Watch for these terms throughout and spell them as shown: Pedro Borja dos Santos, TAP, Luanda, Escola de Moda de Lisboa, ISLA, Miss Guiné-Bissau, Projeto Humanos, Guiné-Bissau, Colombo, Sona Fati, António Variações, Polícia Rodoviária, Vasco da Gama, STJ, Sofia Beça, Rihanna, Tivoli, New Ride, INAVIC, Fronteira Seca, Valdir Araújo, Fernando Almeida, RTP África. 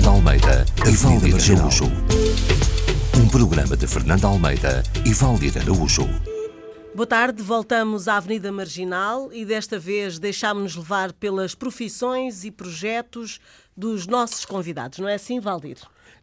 Fernando Almeida e Valdir Araújo. Um programa de Fernando Almeida e Valdir Araújo. Boa tarde, voltamos à Avenida Marginal e desta vez deixámos-nos levar pelas profissões e projetos dos nossos convidados. Não é assim, Valdir?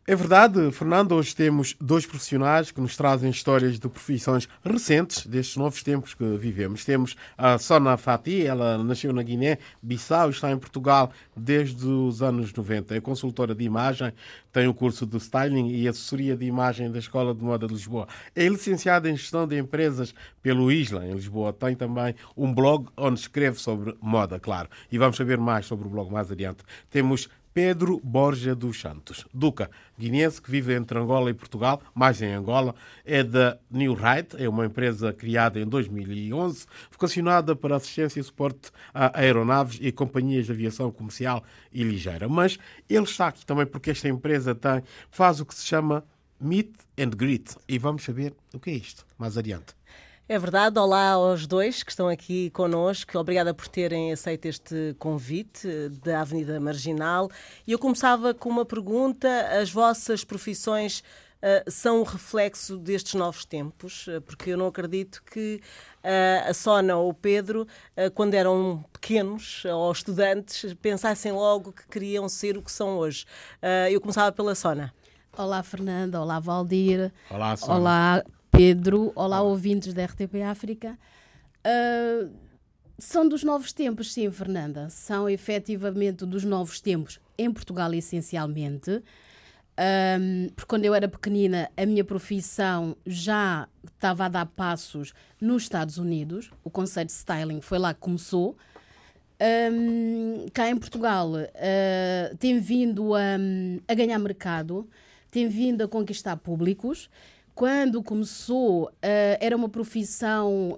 É verdade, Fernando. Hoje temos dois profissionais que nos trazem histórias de profissões recentes destes novos tempos que vivemos. Temos a Sona Fati, ela nasceu na Guiné-Bissau e está em Portugal desde os anos 90. É consultora de imagem, tem o curso de styling e assessoria de imagem da Escola de Moda de Lisboa. É licenciada em gestão de empresas pelo ISLA, em Lisboa. Tem também um blog onde escreve sobre moda, claro. E vamos saber mais sobre o blog mais adiante. Temos Pedro Borja dos Santos, Duca, guinense que vive entre Angola e Portugal, mais em Angola, é da New Ride, é uma empresa criada em 2011, vocacionada para assistência e suporte a aeronaves e companhias de aviação comercial e ligeira. Mas ele está aqui também porque esta empresa faz o que se chama Meet and Greet e vamos saber o que é isto mais adiante. É verdade. Olá aos dois que estão aqui connosco. Obrigada por terem aceito este convite da Avenida Marginal. E eu começava com uma pergunta. As vossas profissões são um reflexo destes novos tempos? Porque eu não acredito que a Sona ou o Pedro, quando eram pequenos ou estudantes, pensassem logo que queriam ser o que são hoje. Eu começava pela Sona. Olá, Fernanda. Olá, Valdir. Olá, Sona. Olá, Pedro, olá ouvintes da RTP África. São dos novos tempos, sim, Fernanda. São efetivamente dos novos tempos, em Portugal essencialmente. Porque quando eu era pequenina, a minha profissão já estava a dar passos nos Estados Unidos. O conceito de styling foi lá que começou. Cá em Portugal tem vindo a ganhar mercado, tem vindo a conquistar públicos. Quando começou, era uma profissão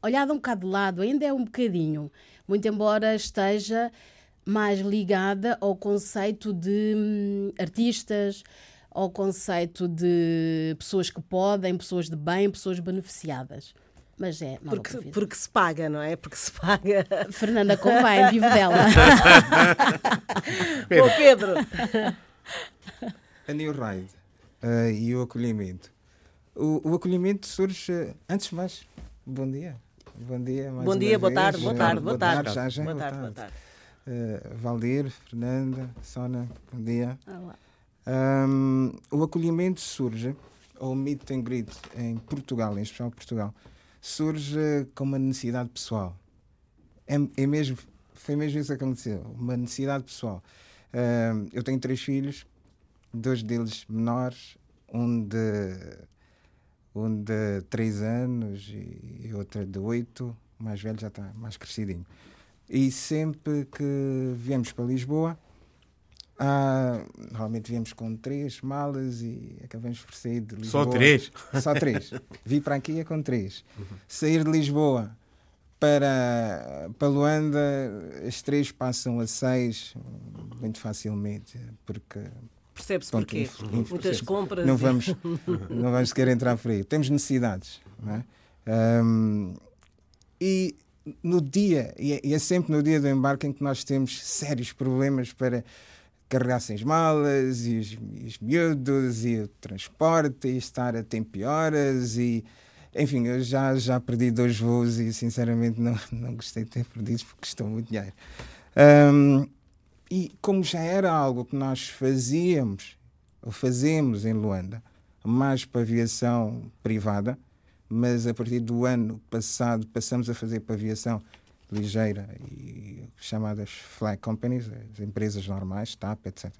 olhada um bocado de lado, ainda é um bocadinho, muito embora esteja mais ligada ao conceito de artistas, ao conceito de pessoas que podem, pessoas de bem, pessoas beneficiadas. Mas é mal porque se paga, não é? Porque se paga. Fernanda convém, vive dela. Ô Pedro! A New Ride. E o acolhimento. O acolhimento surge, antes de mais, bom dia. Bom dia, mais bom dia, boa tarde, boa tarde, boa tarde. Boa tarde, boa tarde. Valdir, Fernanda, Sona, bom dia. Olá. O acolhimento surge, ou o meet and greet em Portugal, em especial Portugal, surge com uma necessidade pessoal. Foi mesmo isso que aconteceu, uma necessidade pessoal. Eu tenho 3 filhos. 2 deles menores, um de 3 anos e outra de 8, o mais velho já está mais crescidinho. E sempre que viemos para Lisboa, normalmente viemos com 3 malas e acabamos por sair de Lisboa. Só três? Vi para aqui com 3. Uhum. Sair de Lisboa para Luanda, as 3 passam a 6 muito facilmente, porque... Percebe-se porquê? Muitas compras. Não vamos sequer entrar por aí. Temos necessidades. Não é? E no dia, e é sempre no dia do embarque em que nós temos sérios problemas para carregar sem as malas, e os miúdos, e o transporte, e estar a tempo e horas. E, enfim, eu já perdi 2 voos e, sinceramente, não gostei de ter perdido porque custou muito dinheiro. E como já era algo que nós fazíamos, ou fazemos em Luanda, mais para aviação privada, mas a partir do ano passado passamos a fazer para aviação ligeira, e chamadas fly companies, as empresas normais, TAP, etc.,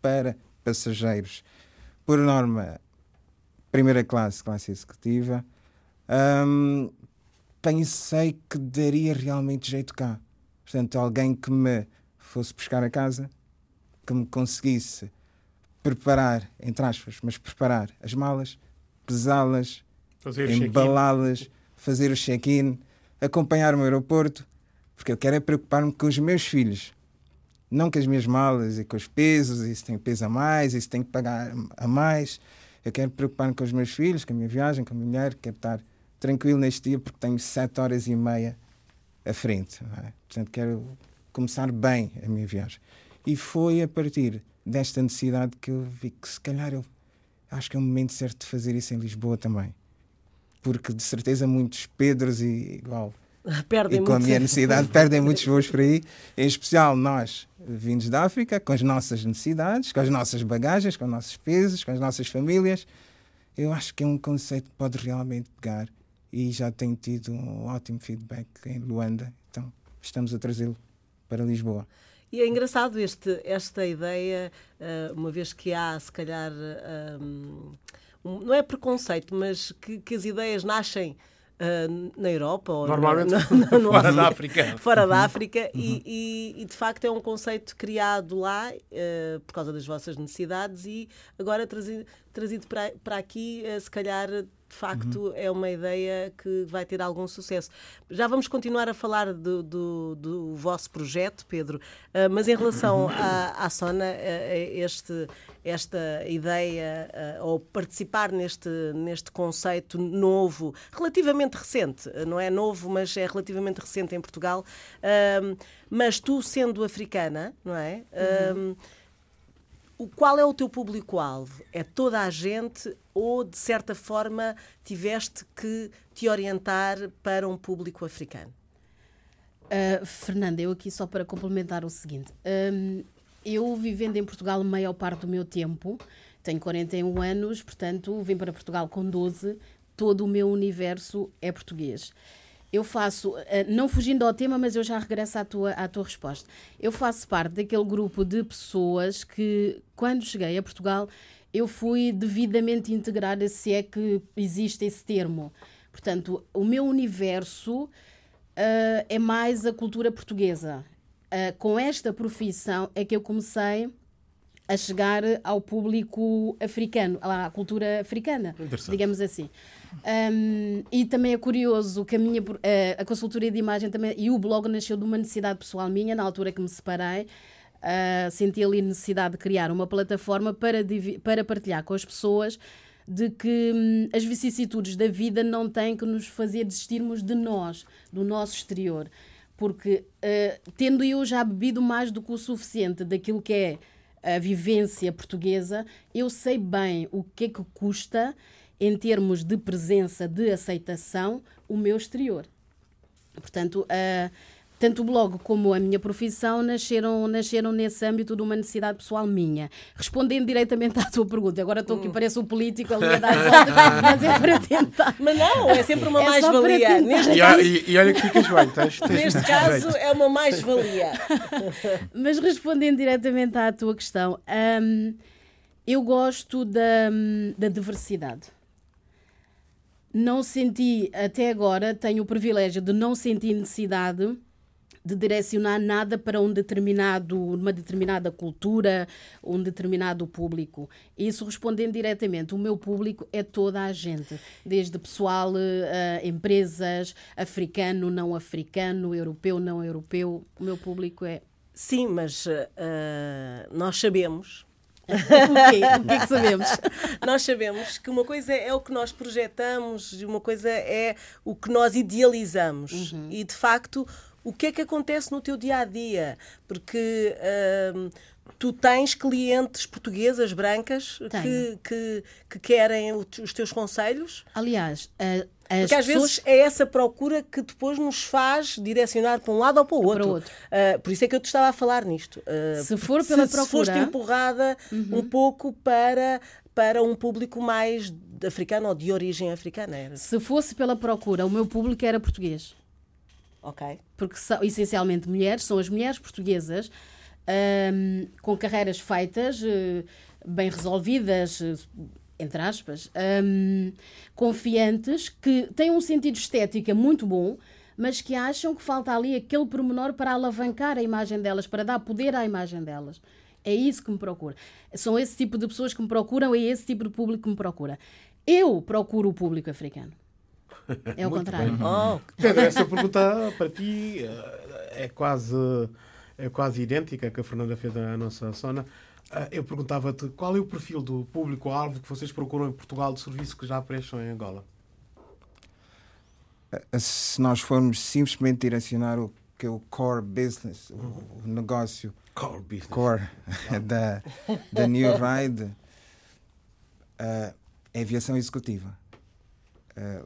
para passageiros, por norma, primeira classe, classe executiva, pensei que daria realmente jeito cá. Portanto, alguém que me fosse buscar a casa, que me conseguisse preparar, entre aspas, mas preparar as malas, pesá-las, embalá-las, fazer o check-in, acompanhar-me ao aeroporto, porque eu quero é preocupar-me com os meus filhos, não com as minhas malas e com os pesos, e se tem peso a mais, e se tem que pagar a mais. Eu quero preocupar-me com os meus filhos, com a minha viagem, com a minha mulher, quero estar tranquilo neste dia, porque tenho 7h30 à frente. Não é? Portanto, quero começar bem a minha viagem. E foi a partir desta necessidade que eu vi que se calhar eu acho que é o momento certo de fazer isso em Lisboa também. Porque de certeza muitos Pedros e igual perdem e com a minha necessidade perdem muitos voos por aí, em especial nós vindos da África, com as nossas necessidades, com as nossas bagagens, com os nossos pesos, com as nossas famílias. Eu acho que é um conceito que pode realmente pegar e já tenho tido um ótimo feedback em Luanda, então estamos a trazê-lo para Lisboa. E é engraçado esta ideia, uma vez que há, se calhar, não é preconceito, mas que as ideias nascem na Europa ou normalmente no fora da África. Fora da África, uhum. e de facto é um conceito criado lá por causa das vossas necessidades e agora trazido para aqui, se calhar, de facto, uhum. é uma ideia que vai ter algum sucesso. Já vamos continuar a falar do vosso projeto, Pedro, mas em relação à Sona, esta ideia, ou participar neste conceito novo, relativamente recente, não é novo, mas é relativamente recente em Portugal, mas tu sendo africana, não é? Uhum. Qual é o teu público-alvo? É toda a gente ou, de certa forma, tiveste que te orientar para um público africano? Fernanda, eu aqui só para complementar o seguinte. Eu vivendo em Portugal a maior parte do meu tempo, tenho 41 anos, portanto, vim para Portugal com 12, todo o meu universo é português. Eu faço, não fugindo ao tema, mas eu já regresso à tua resposta. Eu faço parte daquele grupo de pessoas que, quando cheguei a Portugal, eu fui devidamente integrada, se é que existe esse termo. Portanto, o meu universo é mais a cultura portuguesa. Com esta profissão é que eu comecei a chegar ao público africano, à cultura africana, digamos assim. E também é curioso que a consultoria de imagem também, e o blog nasceu de uma necessidade pessoal minha, na altura que me separei, senti ali necessidade de criar uma plataforma para partilhar com as pessoas de que as vicissitudes da vida não têm que nos fazer desistirmos de nós, do nosso exterior. Porque tendo eu já bebido mais do que o suficiente daquilo que é a vivência portuguesa, eu sei bem o que é que custa, em termos de presença, de aceitação, o meu exterior. Portanto, tanto o blog como a minha profissão nasceram nesse âmbito de uma necessidade pessoal minha. Respondendo diretamente à tua pergunta, agora estou aqui, parece um político ali a dar mas é para tentar. Mas não, é sempre uma mais-valia. E olha que ficas bem, neste caso é uma mais-valia. Mas respondendo diretamente à tua questão, eu gosto da diversidade. Não senti, até agora, tenho o privilégio de não sentir necessidade de direcionar nada para uma determinada cultura, um determinado público. Isso respondendo diretamente, o meu público é toda a gente, desde pessoal, empresas, africano, não africano, europeu, não europeu, o meu público é... Sim, mas nós sabemos... O que é que sabemos? Nós sabemos que uma coisa é o que nós projetamos e uma coisa é o que nós idealizamos. Uhum. E, de facto, o que é que acontece no teu dia-a-dia? Porque tu tens clientes portuguesas, brancas, que querem os teus conselhos? Aliás... Porque às vezes é essa procura que depois nos faz direcionar para um lado ou para o outro. Por isso é que eu te estava a falar nisto. Se for pela procura... Se foste empurrada um pouco para um público mais africano ou de origem africana. Era. Se fosse pela procura, o meu público era português. Ok. Porque são essencialmente mulheres, são as mulheres portuguesas com carreiras feitas, bem resolvidas... entre aspas, confiantes, que têm um sentido estético muito bom, mas que acham que falta ali aquele pormenor para alavancar a imagem delas, para dar poder à imagem delas. É isso que me procura. São esse tipo de pessoas que me procuram, é esse tipo de público que me procura. Eu procuro o público africano. É o contrário. Pedro, essa pergunta para ti é quase idêntica que a Fernanda fez à nossa Sona. Eu perguntava-te qual é o perfil do público-alvo que vocês procuram em Portugal de serviço que já prestam em Angola? Se nós formos simplesmente direcionar o que é o core business, o negócio core da New Ride, é aviação executiva.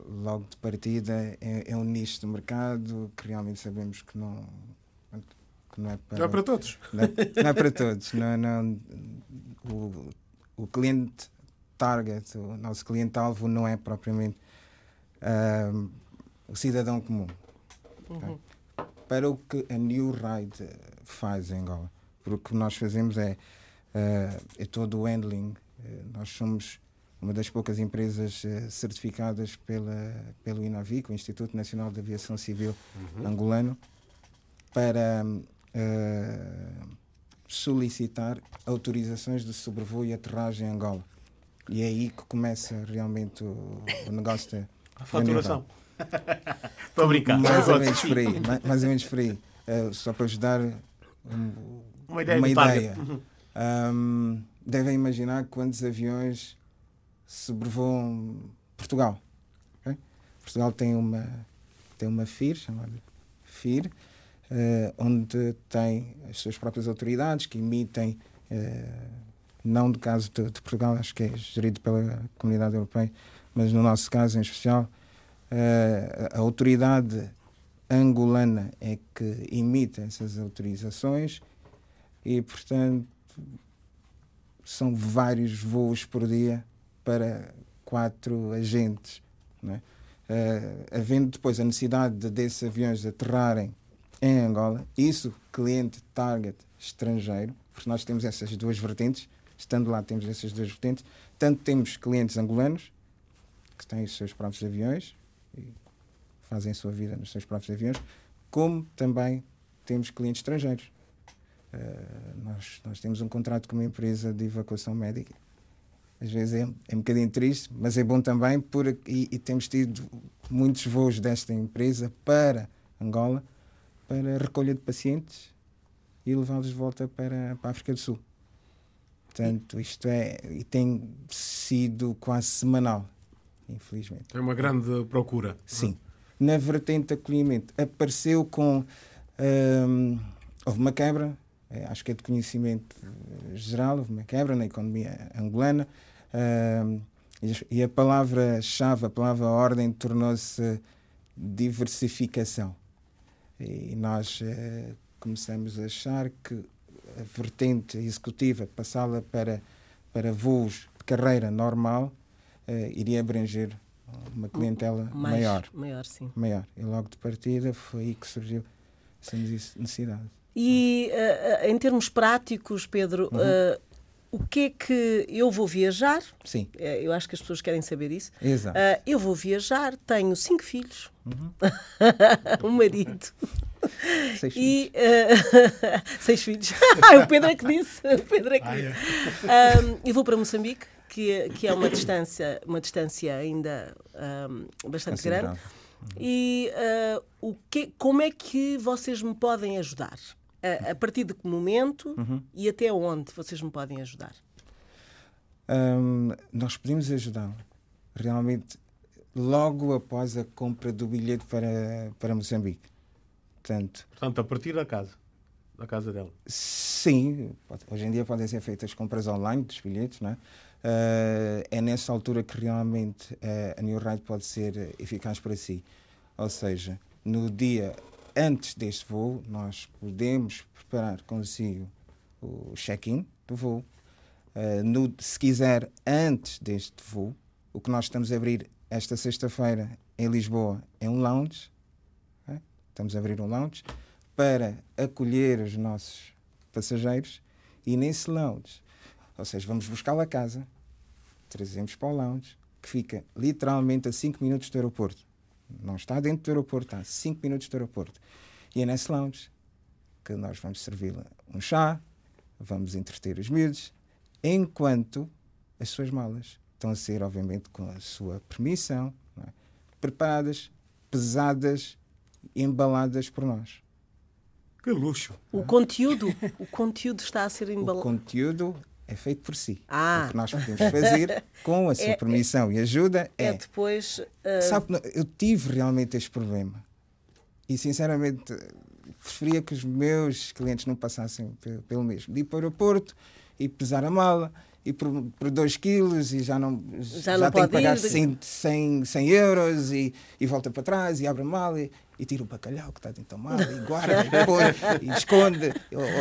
Logo de partida é um nicho de mercado que realmente sabemos que não é para... Não é para todos. Não é para todos. Não, o cliente target, o nosso cliente-alvo não é propriamente o cidadão comum. Uhum. Tá? Para o que a New Ride faz em Angola, porque o que nós fazemos é todo o handling. Nós somos uma das poucas empresas certificadas pelo INAVIC, o Instituto Nacional de Aviação Civil angolano, para solicitar autorizações de sobrevoo e aterragem em Angola. E é aí que começa realmente o negócio da faturação. Estou a brincar. Mais ou menos por aí. Só para ajudar uma ideia. Devem imaginar quantos aviões sobrevoam Portugal. Okay? Portugal tem uma FIR, chamada FIR, onde tem as suas próprias autoridades que emitem, não no caso de Portugal, acho que é gerido pela Comunidade Europeia, mas no nosso caso em especial, a autoridade angolana é que emite essas autorizações e, portanto, são vários voos por dia para 4 agentes. Não é? Havendo depois a necessidade desses aviões aterrarem em Angola, isso cliente target estrangeiro, porque nós temos essas duas vertentes, estando lá temos essas duas vertentes, tanto temos clientes angolanos, que têm os seus próprios aviões e fazem a sua vida nos seus próprios aviões, como também temos clientes estrangeiros. Nós temos um contrato com uma empresa de evacuação médica. Às vezes é um bocadinho triste, mas é bom também, e temos tido muitos voos desta empresa para Angola, para a recolha de pacientes e levá-los de volta para a África do Sul. Portanto, isto tem sido quase semanal, infelizmente. É uma grande procura. Sim. Na vertente acolhimento, apareceu com... houve uma quebra, acho que é de conhecimento geral, houve uma quebra na economia angolana, e a palavra-chave, a palavra-ordem tornou-se diversificação. E nós começamos a achar que a vertente executiva, passá-la para voos de carreira normal, iria abranger uma clientela maior, sim. Maior. E logo de partida foi aí que surgiu essa necessidade. E em termos práticos, Pedro, o que é que eu vou viajar? Sim. Eu acho que as pessoas querem saber isso. Exato. Eu vou viajar, tenho 5 filhos, um marido. 6 filhos. 6 filhos. O Pedro é que disse. Eu vou para Moçambique, que é uma distância ainda bastante grande. E como é que vocês me podem ajudar? A partir de que momento e até onde vocês me podem ajudar? Nós podemos ajudar realmente logo após a compra do bilhete para Moçambique. Portanto, a partir da casa dela? Sim. Hoje em dia podem ser feitas compras online dos bilhetes, não é? É nessa altura que realmente a New Ride pode ser eficaz para si. Ou seja, no dia... Antes deste voo, nós podemos preparar consigo o check-in do voo. Se quiser, antes deste voo, o que nós estamos a abrir esta sexta-feira em Lisboa é um lounge. Okay? Estamos a abrir um lounge para acolher os nossos passageiros. E nesse lounge, ou seja, vamos buscá-lo a casa, trazemos para o lounge, que fica literalmente a 5 minutos do aeroporto. Não está dentro do aeroporto, está a 5 minutos do aeroporto. E é nesse lounge que nós vamos servir um chá, vamos entreter os miúdos, enquanto as suas malas estão a ser, obviamente, com a sua permissão, não é? Preparadas, pesadas, embaladas por nós. Que luxo! O conteúdo está a ser embalado. O conteúdo é feito por si. O que nós podemos fazer, com a sua permissão e ajuda, é depois... Sabe, eu tive realmente este problema. E, sinceramente, preferia que os meus clientes não passassem pelo mesmo. De ir para o aeroporto e pesar a mala, e por 2 quilos e já tem que pagar 100 euros e volta para trás e abre a mala e tira o bacalhau que está dentro da mala e guarda e põe e esconde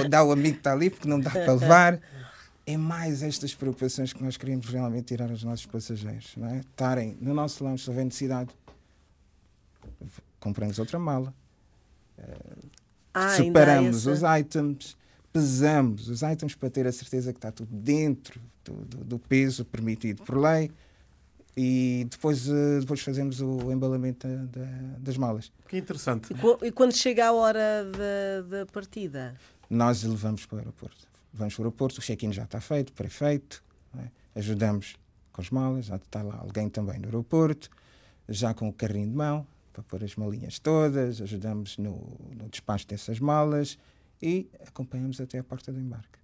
ou dá o amigo que está ali porque não dá para levar. É mais estas preocupações que nós queremos realmente tirar aos nossos passageiros, não é? Estarem no nosso lounge, se houver necessidade, compramos outra mala, separamos os items, pesamos os items para ter a certeza que está tudo dentro do peso permitido por lei e depois fazemos o embalamento das malas. Que interessante. E quando chega a hora da partida? Nós levamos para o aeroporto. Vamos para o aeroporto, o check-in já está feito, pré-feito, não é? Ajudamos com as malas, já está lá alguém também no aeroporto, já com o carrinho de mão, para pôr as malinhas todas, ajudamos no despacho dessas malas e acompanhamos até a porta do embarque.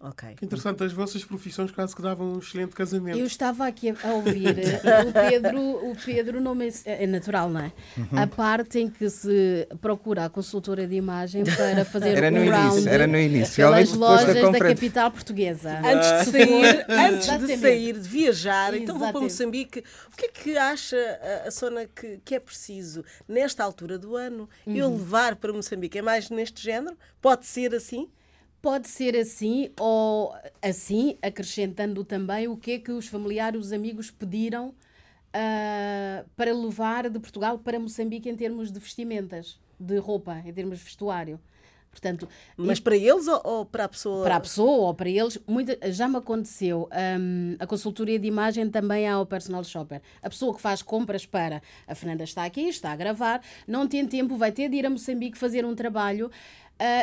Okay. Que interessante, as vossas profissões quase que davam um excelente casamento. Eu estava aqui a ouvir o Pedro, nome é natural, não é? Uhum. A parte em que se procura a consultora de imagem para fazer um round pelas lojas da capital portuguesa. Antes de sair, de viajar, então vou para Moçambique. O que é que acha a Sona que é preciso nesta altura do ano eu levar para Moçambique? É mais neste género? Pode ser assim? Pode ser assim ou assim, acrescentando também o que é que os familiares, os amigos pediram para levar de Portugal para Moçambique em termos de vestimentas, de roupa, em termos de vestuário. Portanto, mas para eles ou para a pessoa? Para a pessoa ou para eles. Já me aconteceu. A consultoria de imagem também há o personal shopper. A pessoa que faz compras para... A Fernanda está aqui, está a gravar, não tem tempo, vai ter de ir a Moçambique fazer um trabalho.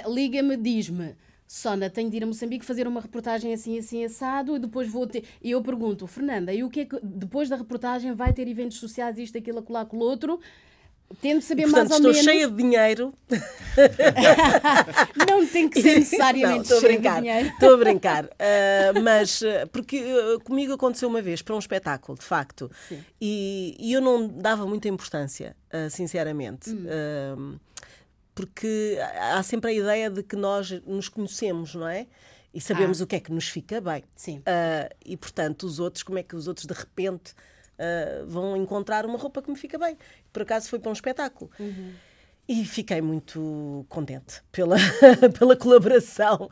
Liga-me, diz-me: Sona, tenho de ir a Moçambique fazer uma reportagem assim, assim, assado, e depois vou ter... E eu pergunto, Fernanda, e o que é que depois da reportagem vai ter eventos sociais, isto, aquilo, acolá, com o outro? Tento saber portanto, mais ou menos... Portanto, estou cheia de dinheiro. Não tem que ser necessariamente cheia de dinheiro. Estou a brincar. Mas, porque comigo aconteceu uma vez, para um espetáculo, de facto, e eu não dava muita importância, sinceramente. Porque há sempre a ideia de que nós nos conhecemos, não é? E sabemos o que é que nos fica bem. Sim. E, portanto, os outros, como é que os outros, de repente, vão encontrar uma roupa que me fica bem? Por acaso foi para um espetáculo. Uhum. E fiquei muito contente pela colaboração,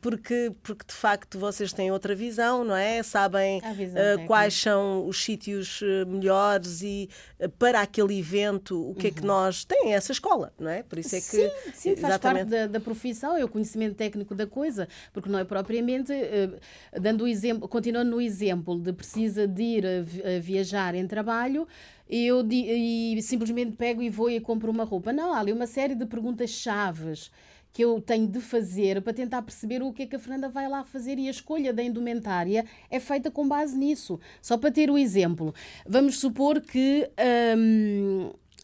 porque de facto vocês têm outra visão, não é? Sabem quais são os sítios melhores e para aquele evento o que é que nós temos, essa escola, não é? Por isso é que sim, faz parte da profissão, é o conhecimento técnico da coisa, porque não é propriamente, dando o exemplo, continuando no exemplo de precisa de ir a viajar em trabalho, e simplesmente pego e vou e compro uma roupa. Não, há ali uma série de perguntas-chaves que eu tenho de fazer para tentar perceber o que é que a Fernanda vai lá fazer, e a escolha da indumentária é feita com base nisso. Só para ter o exemplo, vamos supor que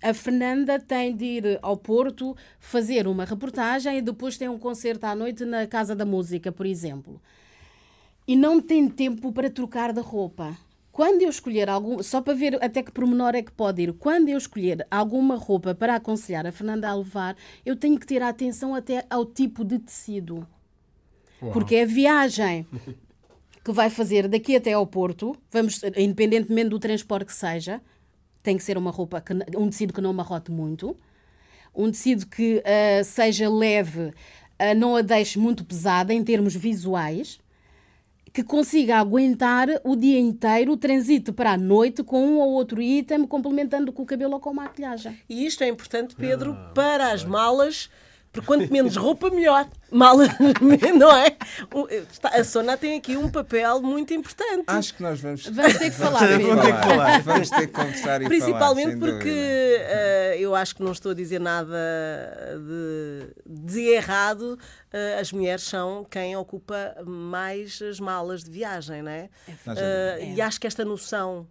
a Fernanda tem de ir ao Porto fazer uma reportagem e depois tem um concerto à noite na Casa da Música, por exemplo, e não tem tempo para trocar de roupa. Quando eu escolher algum, só para ver até que pormenor é que pode ir, quando eu escolher alguma roupa para aconselhar a Fernanda a levar, eu tenho que ter atenção até ao tipo de tecido. Uau. Porque é a viagem que vai fazer daqui até ao Porto, independentemente do transporte que seja, tem que ser uma roupa, um tecido que não amarrote muito, um tecido que seja leve, não a deixe muito pesada em termos visuais, que consiga aguentar o dia inteiro, o trânsito para a noite, com um ou outro item, complementando com o cabelo ou com a maquilhagem. E isto é importante, Pedro, para as malas, porque quanto menos roupa, melhor. Malas, não é? A Sona tem aqui um papel muito importante. Acho que nós vamos ter que falar. Vamos ter que conversar e principalmente falar, porque eu acho que não estou a dizer nada de errado. As mulheres são quem ocupa mais as malas de viagem, não é? E acho que esta noção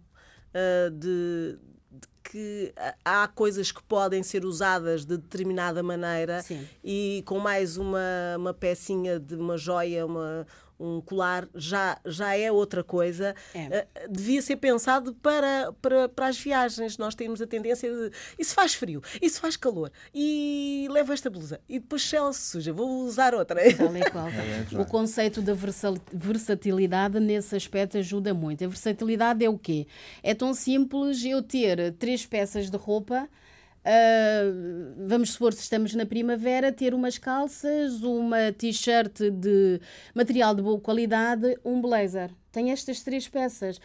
de que há coisas que podem ser usadas de determinada maneira. Sim. E com mais uma pecinha de uma joia, um colar, já é outra coisa. É. Devia ser pensado para as viagens. Nós temos a tendência de... E se faz frio? E se faz calor? E levo esta blusa? E depois se ela se suja? Vou usar outra. O conceito da versatilidade nesse aspecto ajuda muito. A versatilidade é o quê? É tão simples eu ter 3 peças de roupa. Vamos supor, se estamos na primavera, ter umas calças, uma t-shirt de material de boa qualidade, um blazer. Tenho estas 3 peças.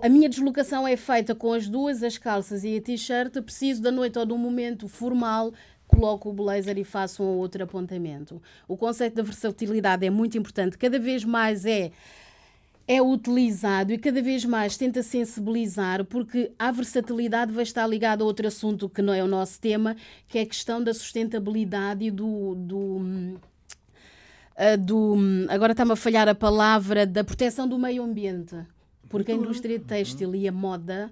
A minha deslocação é feita com as duas, as calças e a t-shirt. Preciso da noite ou de um momento formal, coloco o blazer e faço um outro apontamento. O conceito da versatilidade é muito importante. Cada vez mais é utilizado e cada vez mais tenta sensibilizar, porque a versatilidade vai estar ligada a outro assunto que não é o nosso tema, que é a questão da sustentabilidade e do agora está-me a falhar a palavra, da proteção do meio ambiente, porque a indústria têxtil e a moda...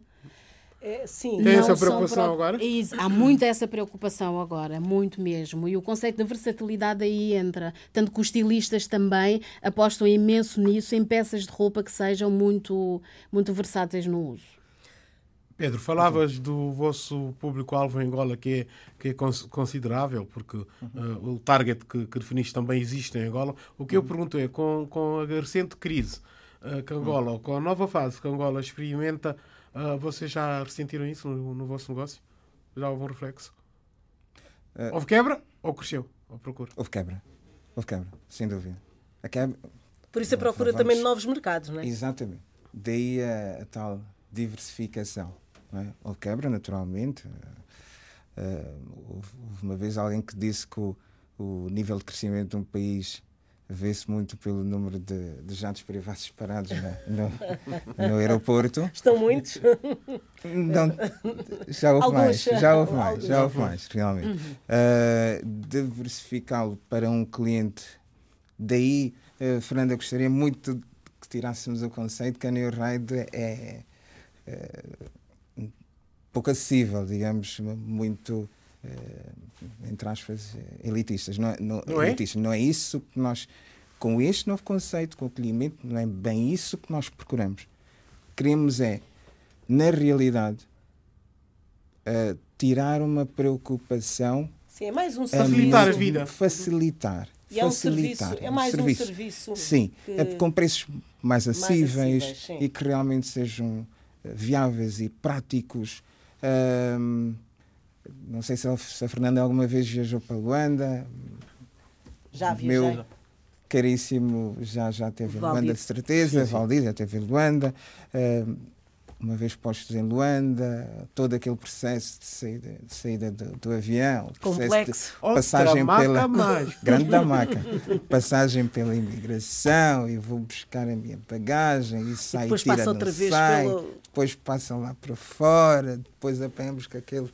Sim. Tem essa preocupação agora? Há muito essa preocupação agora, muito mesmo. E o conceito de versatilidade aí entra. Tanto que os estilistas também apostam imenso nisso, em peças de roupa que sejam muito, muito versáteis no uso. Pedro, falavas do vosso público-alvo em Angola, que é considerável, porque o target que definiste também existe em Angola. O que eu pergunto é, com a recente crise que Angola, ou com a nova fase que Angola experimenta, vocês já ressentiram isso no vosso negócio? Já houve um reflexo? Houve quebra ou cresceu a procura? Houve quebra, sem dúvida. A quebra... Por isso a procura também de novos mercados, não é? Exatamente. Daí a tal diversificação. Não é? Houve quebra, naturalmente. Houve uma vez alguém que disse que o nível de crescimento de um país vê-se muito pelo número de jatos privados parados no aeroporto. Estão muitos? Não, já houve mais, realmente. Diversificá-lo para um cliente. Daí, Fernanda, gostaria muito que tirássemos o conceito que a New Ride é pouco acessível, digamos, muito... entre aspas, elitistas. Não é isso que nós, com este novo conceito, com o acolhimento, não é bem isso que nós procuramos. Queremos na realidade, tirar uma preocupação. Sim, é mais um serviço. Facilitar a vida. Facilitar. E é um serviço. É mais um serviço. Sim, com preços mais acessíveis e que realmente sejam viáveis e práticos. Não sei se a Fernanda alguma vez viajou para Luanda. Já viajei. Meu caríssimo já teve Valdir. Luanda, de certeza. Sim. Valdir já teve Luanda. Uma vez postos em Luanda, todo aquele processo de saída do avião. Complexo. Passagem pela... Grande da maca. Passagem pela imigração, e vou buscar a minha bagagem, e sai, depois tira, passa outra vez pelo... Depois passam lá para fora, depois apanhamos com aquele...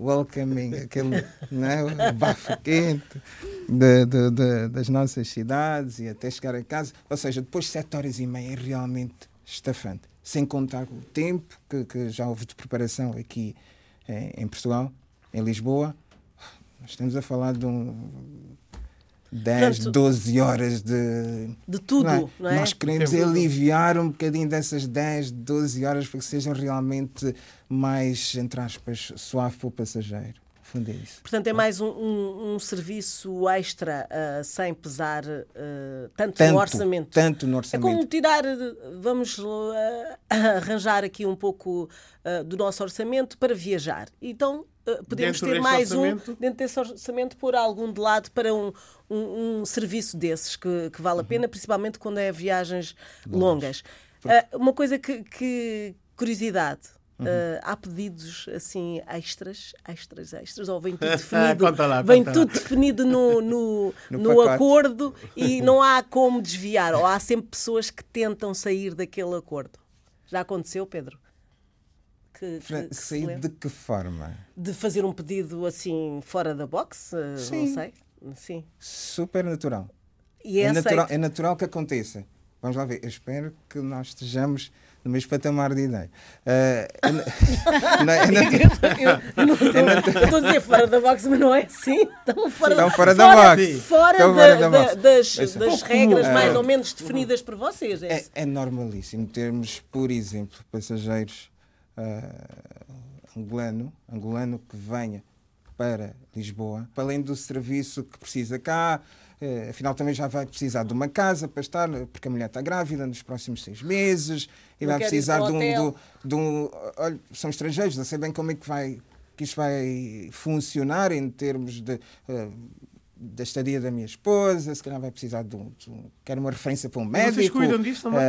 welcoming, aquele bafo quente das nossas cidades, e até chegar a casa. Ou seja, depois de 7h30 é realmente estafante. Sem contar o tempo que já houve de preparação aqui em Portugal, em Lisboa. Nós estamos a falar de 10, 12 horas de tudo, não é? Nós queremos aliviar um bocadinho dessas 10, 12 horas para que sejam realmente mais, entre aspas, suave para o passageiro. Fundir isso. Portanto, é mais um serviço extra, sem pesar tanto no orçamento. Tanto no orçamento. É como tirar, vamos arranjar aqui um pouco do nosso orçamento para viajar. Então... podemos ter mais orçamento. Dentro desse orçamento, pôr algum de lado para um serviço desses que vale a pena, principalmente quando é viagens longas. Uma coisa que curiosidade, há pedidos assim extras, ou vem tudo definido, no acordo, e não há como desviar, ou há sempre pessoas que tentam sair daquele acordo. Já aconteceu, Pedro? Que sair de que forma? De fazer um pedido assim fora da box? Sim. Não sei. Sim. Super natural. E é natural que aconteça. Vamos lá ver. Eu espero que nós estejamos no mesmo patamar de ideia. Eu estou a dizer fora da box, mas não é assim. Estão fora da box. Das regras mais ou menos definidas por vocês. É normalíssimo termos, por exemplo, passageiros angolano que venha para Lisboa, para além do serviço que precisa cá, afinal também já vai precisar de uma casa para estar, porque a mulher está grávida nos próximos 6 meses, e vai precisar de um... Olha, são estrangeiros, não sei bem como é que isto vai funcionar em termos de... da estadia da minha esposa, se calhar vai precisar de um quero uma referência para um médico. Vocês cuidam disso também?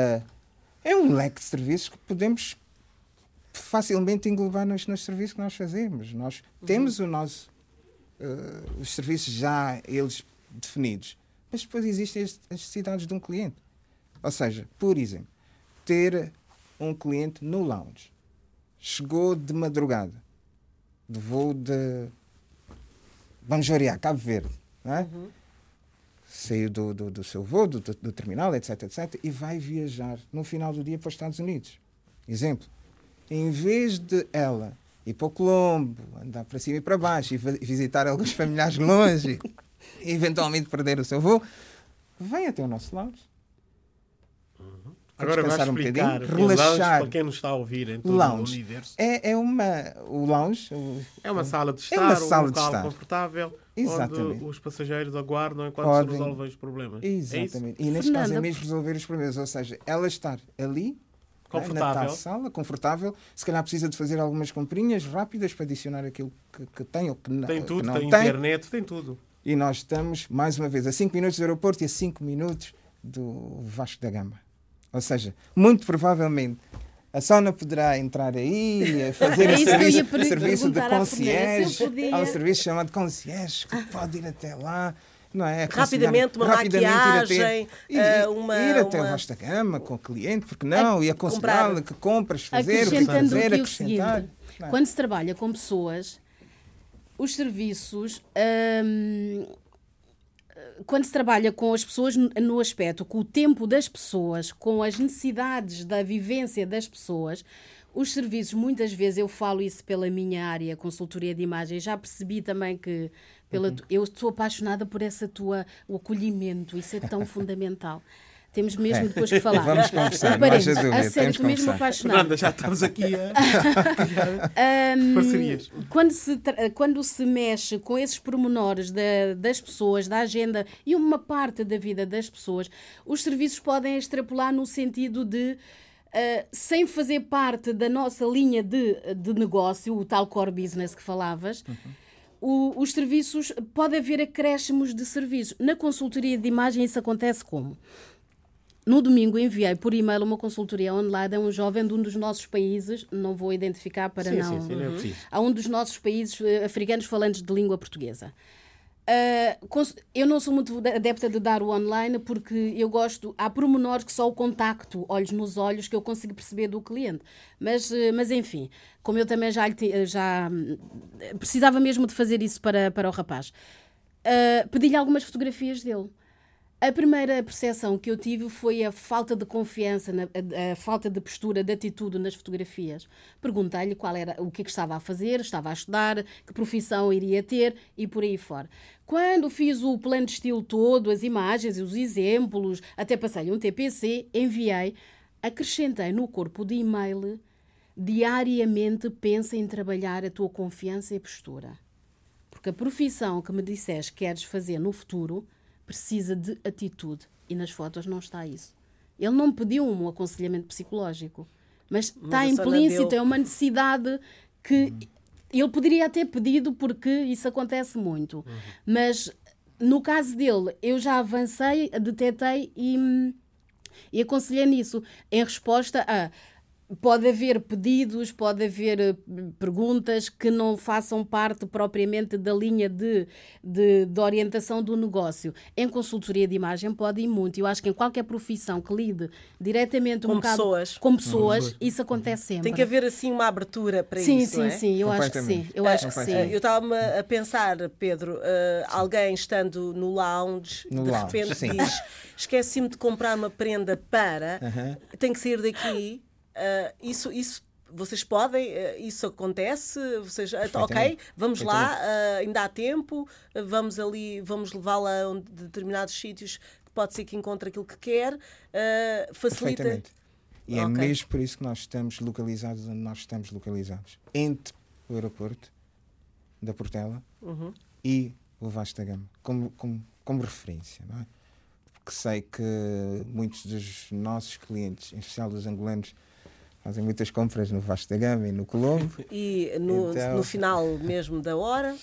É um leque de serviços que podemos facilmente englobar nos serviços que nós fazemos. Nós temos os serviços já eles definidos, mas depois existem as necessidades de um cliente. Ou seja, por exemplo, ter um cliente no lounge. Chegou de madrugada, de voo de Banjoriá, Cabo Verde, não é? Saiu do seu voo, do terminal, etc, e vai viajar no final do dia para os Estados Unidos. Exemplo. Em vez de ela ir para o Colombo, andar para cima e para baixo e visitar alguns familiares longe e eventualmente perder o seu voo, vem até o nosso lado. Agora vais explicar um bocadinho, relaxar. Para quem nos está a ouvir em todo o universo. O lounge... é uma sala de estar, um local confortável, onde os passageiros aguardam enquanto se resolvem os problemas. Exatamente. É, e neste caso é mesmo resolver os problemas. Ou seja, ela estar ali... confortável. Na sala, confortável. Se calhar precisa de fazer algumas comprinhas rápidas para adicionar aquilo que tem ou que não tem. Tudo, tem internet, tem tudo. E nós estamos, mais uma vez, a 5 minutos do aeroporto e a 5 minutos do Vasco da Gama. Ou seja, muito provavelmente a Sona poderá entrar aí a fazer o serviço de concierge. Há um serviço chamado concierge que pode ir até lá. Não é? Rapidamente, uma maquiagem, ir até o Vasco da Gama com o cliente, porque não, e aconselhá-lo que compras, fazer, acrescentar. Seguinte, quando se trabalha com pessoas, os serviços, quando se trabalha com as pessoas no aspecto, com o tempo das pessoas, com as necessidades da vivência das pessoas, os serviços, muitas vezes, eu falo isso pela minha área, consultoria de imagem, já percebi também que eu estou apaixonada por o acolhimento, isso é tão fundamental. Temos mesmo depois que falar. Vamos conversar, a sério, que mesmo apaixonada. Fernanda, já estamos aqui a parcerias. Quando se mexe com esses pormenores das pessoas, da agenda e uma parte da vida das pessoas, os serviços podem extrapolar no sentido de sem fazer parte da nossa linha de negócio, o tal core business que falavas, os serviços, pode haver acréscimos de serviços. Na consultoria de imagem isso acontece como? No domingo enviei por e-mail uma consultoria online a um jovem de um dos nossos países, não vou identificar para a um dos nossos países africanos falantes de língua portuguesa. Eu não sou muito adepta de dar o online porque eu gosto, há pormenores que só o contacto, olhos nos olhos, que eu consigo perceber do cliente, mas enfim, como eu também já precisava mesmo de fazer isso para o rapaz, pedi-lhe algumas fotografias dele. A primeira percepção que eu tive foi a falta de confiança, a falta de postura, de atitude nas fotografias. Perguntei-lhe qual era, o que estava a fazer, estava a estudar, que profissão iria ter e por aí fora. Quando fiz o plano de estilo todo, as imagens e os exemplos, até passei-lhe um TPC, enviei, acrescentei no corpo de e-mail, diariamente pensa em trabalhar a tua confiança e postura. Porque a profissão que me disseste que queres fazer no futuro precisa de atitude. E nas fotos não está isso. Ele não pediu um aconselhamento psicológico, mas está implícito, é uma necessidade que ele poderia ter pedido porque isso acontece muito. Mas no caso dele, eu já avancei, detetei e aconselhei nisso. Em resposta a... pode haver pedidos, pode haver perguntas que não façam parte propriamente da linha de orientação do negócio. Em consultoria de imagem pode ir muito. Eu acho que em qualquer profissão que lide diretamente com pessoas, isso acontece sempre. Tem que haver assim uma abertura para isso, não é? Sim, eu acho que sim. Eu estava-me a pensar, Pedro, alguém estando no lounge, de repente diz esqueci-me de comprar uma prenda para... tem que sair daqui... isso vocês podem, isso acontece, vocês, ok, vamos lá, ainda há tempo, vamos ali, vamos levá-la a determinados sítios que pode ser que encontre aquilo que quer, facilita. Perfeitamente. E é mesmo por isso que nós estamos localizados onde nós estamos localizados. Entre o aeroporto da Portela e o Vasco da Gama, como referência, não é? Porque sei que muitos dos nossos clientes, em especial dos angolanos, fazem muitas compras no Vasco da Gama e no Colombo. E no final mesmo da hora?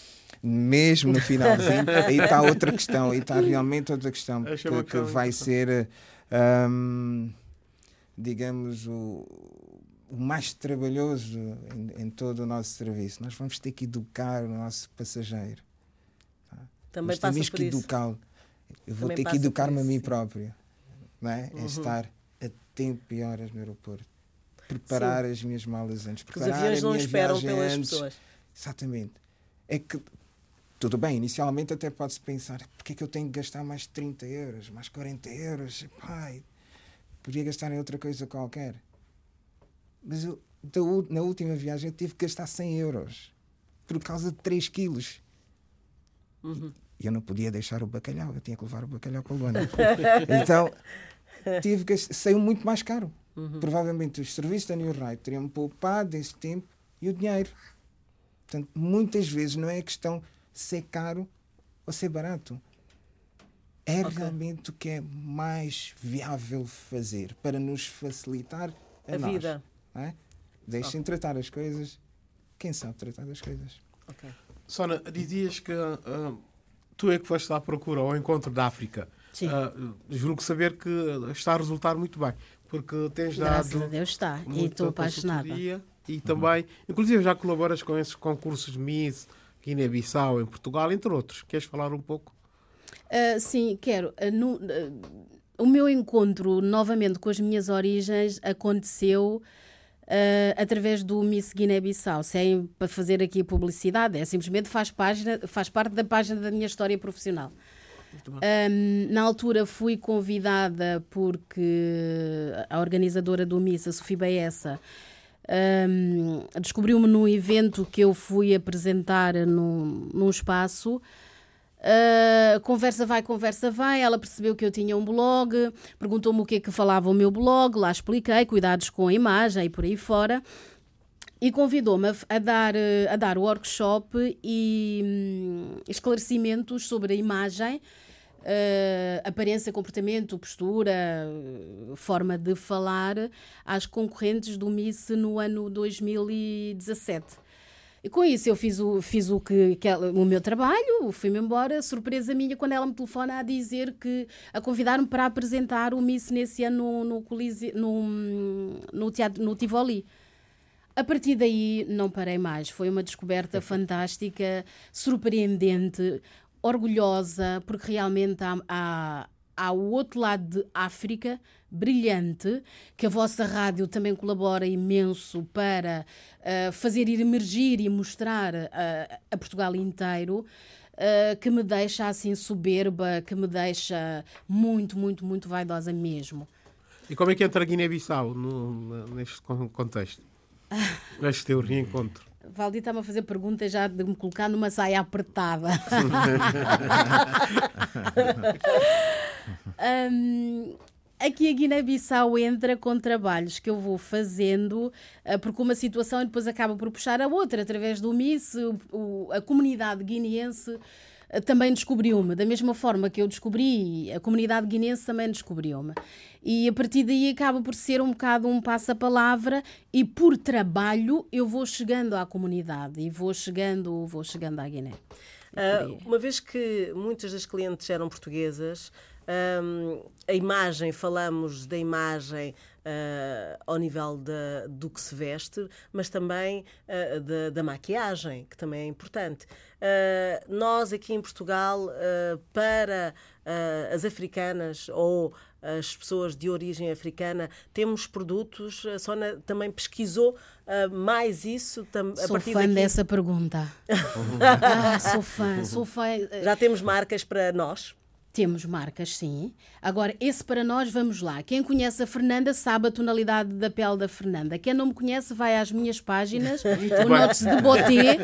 Mesmo no finalzinho. Aí está outra questão, aí está realmente outra questão, que vai ser, digamos, o mais trabalhoso em todo o nosso serviço. Nós vamos ter que educar o nosso passageiro. Tá? Também passa por isso. Nós temos que educá-lo. Eu vou ter que educar-me a mim próprio. Não é? É estar a tempo e horas no aeroporto. Preparar as minhas malas antes. Porque os aviões não esperam pelas pessoas. Exatamente. É que, tudo bem, inicialmente até pode-se pensar, porque é que eu tenho que gastar mais 30 euros, mais 40 euros? Pai, podia gastar em outra coisa qualquer. Mas eu, na última viagem eu tive que gastar 100 euros por causa de 3 quilos. E eu não podia deixar o bacalhau, eu tinha que levar o bacalhau para o Luanda. Então, saiu muito mais caro. Provavelmente os serviços da New Ride teriam poupado esse tempo e o dinheiro. Portanto, muitas vezes não é questão ser caro ou ser barato. É realmente o que é mais viável fazer para nos facilitar a nós, vida. Não é? Deixem tratar as coisas. Quem sabe tratar das coisas? Sona, dizias que tu é que foste à procura ao encontro da África. Sim. Julgo saber que está a resultar muito bem. Porque tens dado. Graças a Deus está. E estou apaixonada. E também, inclusive, já colaboras com esses concursos de Miss Guiné-Bissau em Portugal, entre outros. Queres falar um pouco? Sim, quero. O meu encontro novamente com as minhas origens aconteceu através do Miss Guiné-Bissau, sem para fazer aqui publicidade, simplesmente faz parte da página da minha história profissional. Na altura fui convidada porque a organizadora do Miss, a Sofia Beça, descobriu-me num evento que eu fui apresentar num espaço. Conversa vai, ela percebeu que eu tinha um blog, perguntou-me o que é que falava o meu blog, lá expliquei, cuidados com a imagem e por aí fora, e convidou-me a dar workshop e esclarecimentos sobre a imagem, aparência, comportamento, postura, forma de falar às concorrentes do Miss no ano 2017. E com isso eu fiz o meu trabalho, fui-me embora. Surpresa minha quando ela me telefona a dizer que a convidar-me para apresentar o Miss nesse ano no Coliseu, no Tivoli. A partir daí não parei mais. Foi uma descoberta fantástica, surpreendente, orgulhosa, porque realmente há o outro lado de África, brilhante, que a vossa rádio também colabora imenso para fazer emergir e mostrar a Portugal inteiro, que me deixa assim soberba, que me deixa muito, muito, muito vaidosa mesmo. E como é que entra a Guiné-Bissau neste contexto? Neste teu reencontro? Valdir está-me a fazer perguntas já de me colocar numa saia apertada. Aqui a Guiné-Bissau entra com trabalhos que eu vou fazendo, porque uma situação depois acaba por puxar a outra. Através do Miss, a comunidade guineense também descobriu-me. Da mesma forma que eu descobri, a comunidade guineense também descobriu-me. E a partir daí acaba por ser um bocado um passa-palavra, e por trabalho eu vou chegando à comunidade e vou chegando à Guiné. Uma vez que muitas das clientes eram portuguesas, a imagem, falamos da imagem ao nível do que se veste, mas também da maquiagem, que também é importante. Nós aqui em Portugal, para as africanas ou as pessoas de origem africana, temos produtos. A Sona também pesquisou mais isso. Sou fã dessa pergunta. Sou fã. Já temos marcas para nós? Temos marcas, sim. Agora, esse para nós, vamos lá. Quem conhece a Fernanda sabe a tonalidade da pele da Fernanda. Quem não me conhece vai às minhas páginas, o Notes de Beauté,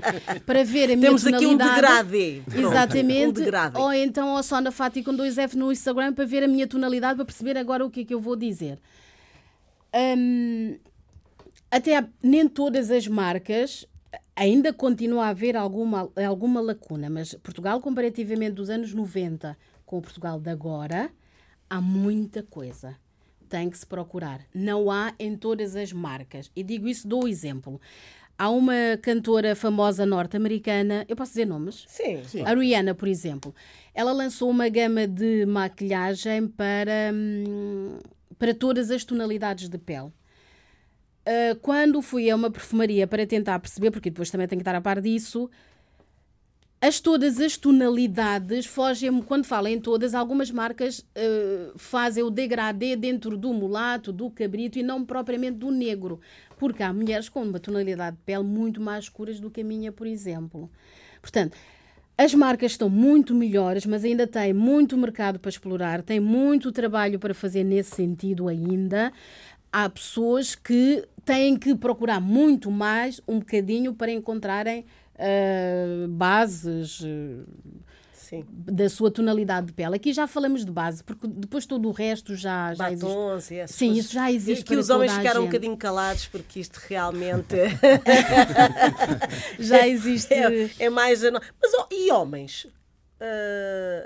para ver a minha tonalidade. Temos aqui um degradê. Exatamente. Um degradê. Ou então a Sona Fati com 2F no Instagram para ver a minha tonalidade, para perceber agora o que é que eu vou dizer. Até nem todas as marcas... Ainda continua a haver alguma lacuna, mas Portugal, comparativamente dos anos 90 com o Portugal de agora, há muita coisa. Tem que se procurar. Não há em todas as marcas. E digo isso, dou um exemplo. Há uma cantora famosa norte-americana, eu posso dizer nomes? Sim. Sim. A Rihanna, por exemplo. Ela lançou uma gama de maquilhagem para todas as tonalidades de pele. Quando fui a uma perfumaria para tentar perceber, porque depois também tenho que estar a par disso, todas as tonalidades fogem-me. Quando falam em todas, algumas marcas fazem o degradê dentro do mulato, do cabrito e não propriamente do negro, porque há mulheres com uma tonalidade de pele muito mais escuras do que a minha, por exemplo. Portanto, as marcas estão muito melhores, mas ainda tem muito mercado para explorar, tem muito trabalho para fazer nesse sentido ainda. Há pessoas que têm que procurar muito mais um bocadinho para encontrarem bases da sua tonalidade de pele. Aqui já falamos de base, porque depois todo o resto já existe. Batons, e essas coisas. Isso já existe. E que os homens ficaram um bocadinho calados, porque isto realmente já existe. É mais. Mas e homens?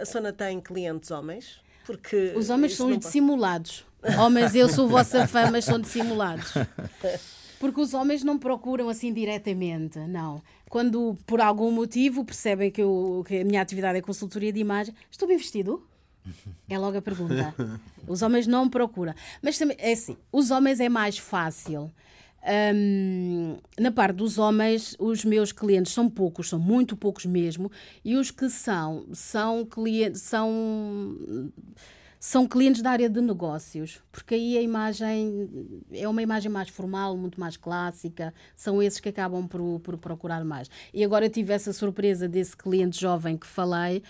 A Sona tem clientes homens? Porque os homens são dissimulados. Homens, eu sou vossa fã, mas são dissimulados. Porque os homens não procuram assim diretamente, não. Quando, por algum motivo, percebem que a minha atividade é consultoria de imagem, estou bem vestido? É logo a pergunta. Os homens não procuram. Mas também, é assim, os homens é mais fácil. Na parte dos homens, os meus clientes são poucos, são muito poucos mesmo. E os que são clientes, são clientes da área de negócios, porque aí a imagem é uma imagem mais formal, muito mais clássica, são esses que acabam por procurar mais. E agora eu tive essa surpresa desse cliente jovem que falei,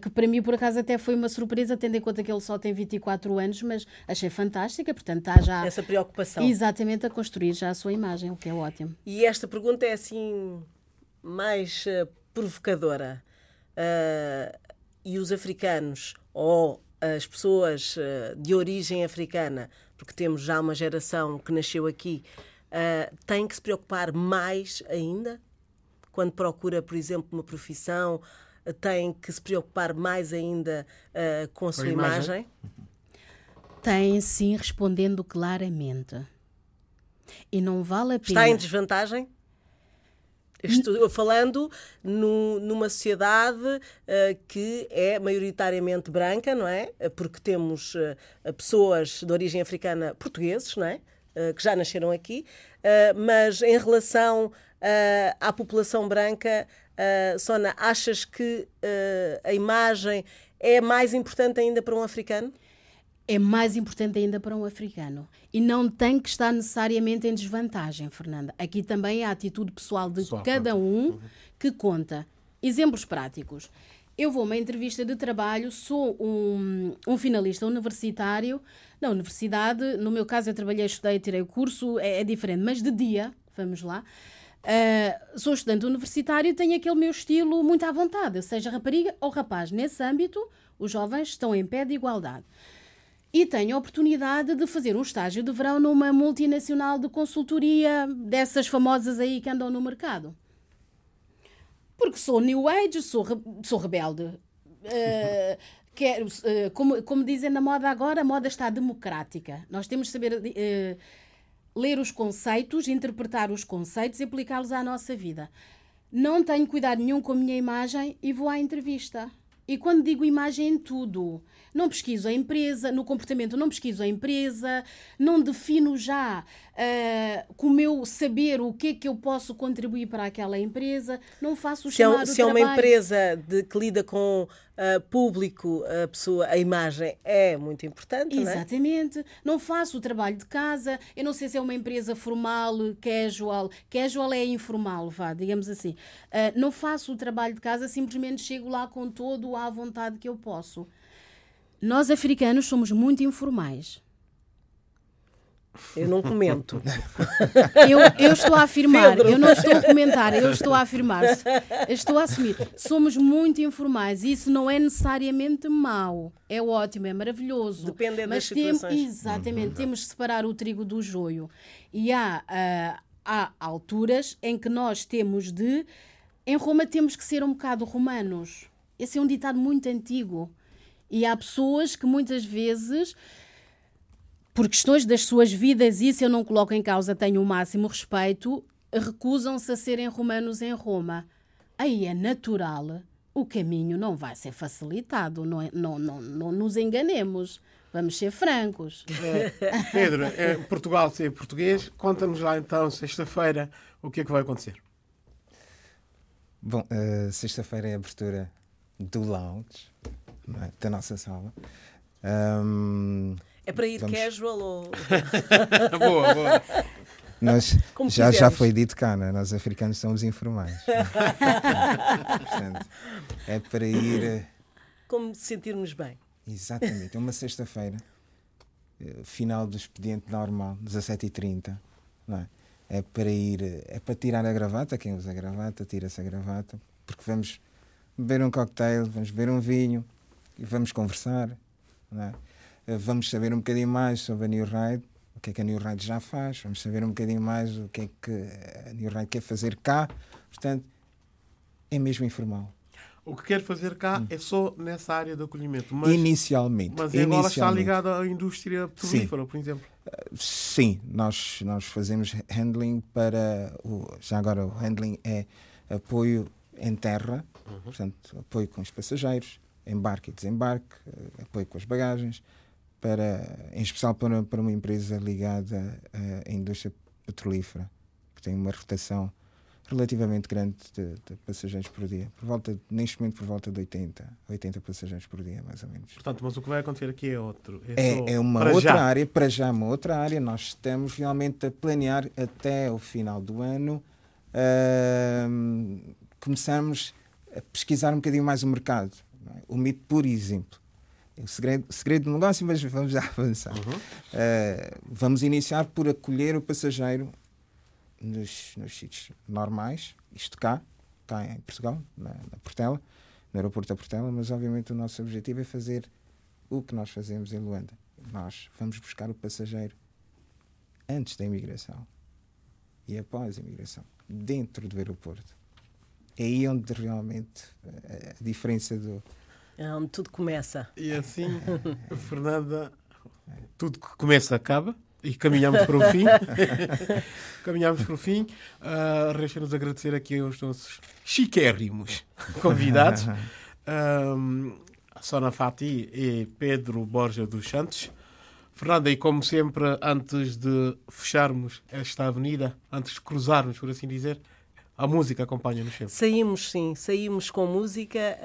que para mim, por acaso, até foi uma surpresa, tendo em conta que ele só tem 24 anos, mas achei fantástica, portanto está já... Essa preocupação. Exatamente, a construir já a sua imagem, o que é ótimo. E esta pergunta é assim, mais provocadora. E os africanos, as pessoas de origem africana, porque temos já uma geração que nasceu aqui, têm que se preocupar mais ainda? Quando procura, por exemplo, uma profissão, têm que se preocupar mais ainda com a sua imagem? Têm, sim, respondendo claramente. E não vale a pena... Está em desvantagem? Estou falando numa sociedade que é maioritariamente branca, não é? Porque temos pessoas de origem africana portugueses, não é? Que já nasceram aqui, mas em relação à população branca, Sona, achas que a imagem é mais importante ainda para um africano? É mais importante ainda para um africano. E não tem que estar necessariamente em desvantagem, Fernanda. Aqui também é a atitude pessoal de cada um que conta. Exemplos práticos. Eu vou a uma entrevista de trabalho, sou um finalista universitário. Na universidade, no meu caso, eu trabalhei, estudei, tirei o curso, é diferente, mas de dia, vamos lá. Sou estudante universitário e tenho aquele meu estilo muito à vontade, seja rapariga ou rapaz. Nesse âmbito, os jovens estão em pé de igualdade. E tenho a oportunidade de fazer um estágio de verão numa multinacional de consultoria, dessas famosas aí que andam no mercado. Porque sou New Age, sou rebelde. Como dizem na moda agora, a moda está democrática. Nós temos de saber ler os conceitos, interpretar os conceitos e aplicá-los à nossa vida. Não tenho cuidado nenhum com a minha imagem e vou à entrevista. E quando digo imagem, em tudo... não pesquiso a empresa, no comportamento não pesquiso a empresa, não defino já com o meu saber o que é que eu posso contribuir para aquela empresa, não faço o chamado trabalho. Se é uma empresa que lida com público, a pessoa, a imagem é muito importante, não é? Exatamente. Não faço o trabalho de casa, eu não sei se é uma empresa formal, casual, casual é informal, vá, digamos assim. Não faço o trabalho de casa, simplesmente chego lá com todo à vontade que eu posso. Nós, africanos, somos muito informais. Eu não comento. Eu estou a afirmar, Pedro. Eu não estou a comentar, eu estou a afirmar, estou a assumir. Somos muito informais e isso não é necessariamente mau, é ótimo, é maravilhoso. Dependendo das situações. Exatamente, temos de separar o trigo do joio. E há alturas em que nós temos de... Em Roma temos que ser um bocado romanos. Esse é um ditado muito antigo. E há pessoas que muitas vezes, por questões das suas vidas, isso eu não coloco em causa, tenho o máximo respeito, recusam-se a serem romanos em Roma. Aí é natural, o caminho não vai ser facilitado, não nos enganemos, vamos ser francos. Pedro, Portugal ser português, conta-nos lá então, sexta-feira, o que é que vai acontecer? Bom, sexta-feira é a abertura do lounge, da nossa sala. É para ir casual ou... Boa, boa. Nós, já foi dito cá, né? Nós africanos somos informais. Portanto, é para ir... Como sentirmos bem. Exatamente. Uma sexta-feira, final do expediente normal, 17h30, não é? É para ir, é para tirar a gravata, quem usa a gravata, tira-se a gravata, porque vamos beber um cocktail, vamos beber um vinho e vamos conversar, não é? Vamos saber um bocadinho mais sobre a New Ride, o que é que a New Ride já faz, vamos saber um bocadinho mais o que é que a New Ride quer fazer cá, portanto, é mesmo informal. O que quer fazer cá é só nessa área de acolhimento. Mas, inicialmente. Mas agora está ligado à indústria petrolífera, por exemplo? Sim, nós fazemos handling para... já agora o handling é apoio em terra, portanto, apoio com os passageiros, embarque e desembarque, apoio com as bagagens, em especial para uma empresa ligada à indústria petrolífera, que tem uma rotação relativamente grande de passageiros por dia. Neste momento, por volta de 80 passageiros por dia, mais ou menos. Portanto, mas o que vai acontecer aqui é outro. É uma outra área, para já uma outra área. Nós estamos realmente a planear até o final do ano. Começamos a pesquisar um bocadinho mais o mercado. Não é? O mito, por exemplo. É o segredo do negócio, mas vamos já avançar. Vamos iniciar por acolher o passageiro nos sítios normais, isto cá em Portugal, na Portela, no aeroporto da Portela, mas obviamente o nosso objetivo é fazer o que nós fazemos em Luanda. Nós vamos buscar o passageiro antes da imigração e após a imigração, dentro do aeroporto. É aí onde realmente a diferença do... É onde tudo começa. E assim, Fernanda, tudo que começa acaba. E caminhamos para o fim. Resta-nos agradecer aqui aos nossos chiquérrimos convidados, Sona Fati e Pedro Borja dos Santos. Fernanda, e como sempre, antes de fecharmos esta avenida, antes de cruzarmos, por assim dizer, a música acompanha-nos sempre. Saímos com música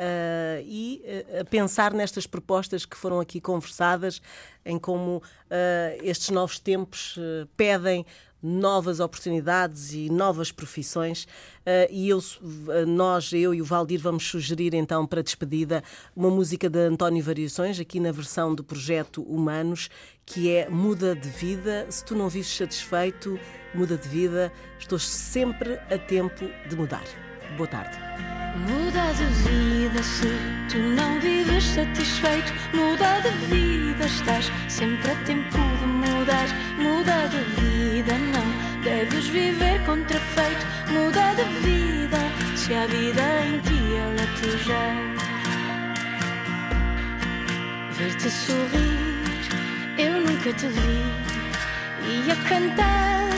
e a pensar nestas propostas que foram aqui conversadas, em como estes novos tempos pedem novas oportunidades e novas profissões. Eu e o Valdir vamos sugerir então para despedida uma música de António Variações, aqui na versão do Projeto Humanos, que é Muda de Vida. Se tu não vives satisfeito, muda de vida. Estou sempre a tempo de mudar. Boa tarde. Muda de vida se tu não vives satisfeito. Muda de vida, estás sempre a tempo de mudar. Muda de vida, não deves viver contrafeito. Muda de vida, se a vida em ti ela te já. Ver-te sorrir, eu nunca te vi, e a cantar,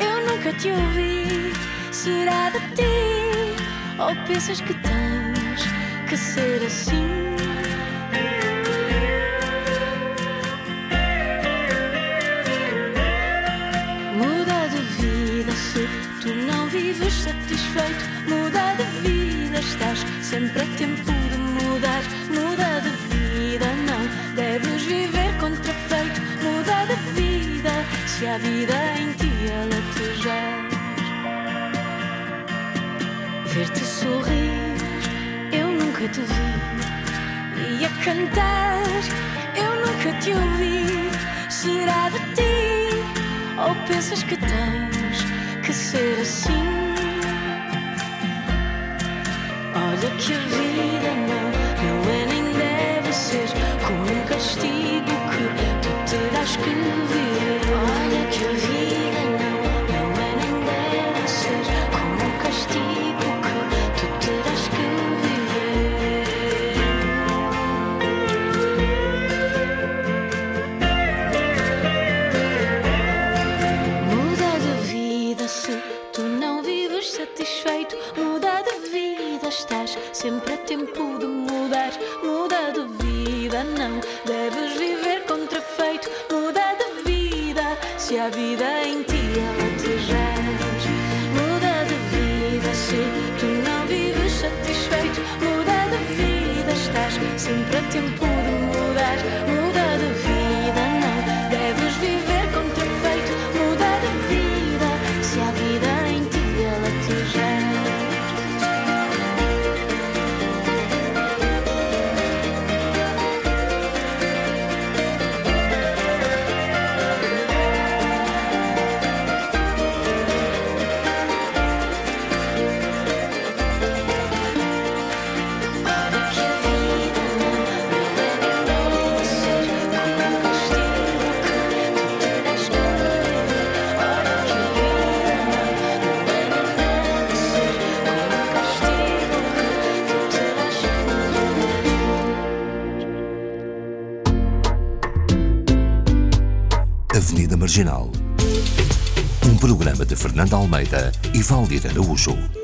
eu nunca te ouvi. Será de ti, ou pensas que tens que ser assim? se a vida em ti a latejar. Ver-te sorrir, eu nunca te vi, e a cantar, eu nunca te ouvi. Será de ti, ou pensas que tens que ser assim? Olha que a vida não é nem deve ser como um castigo que tu terás que viver. Olha que a vida não é nem deve ser como um castigo que tu terás que viver. Muda de vida se tu não vives satisfeito. Muda de vida, estás sempre a tempo de mudar. Muda de vida, não deves viver contrafeito. Muda de vida, se a vida em ti latejar. Muda de vida, se tu não vives satisfeito. Muda de vida, estás sempre a tempo de mudar. Muda de vida, não deves viver contrafeito. Muda de vida, se a vida em ti latejar. Marginal. Um programa de Fernando Almeida e Valdir Araújo.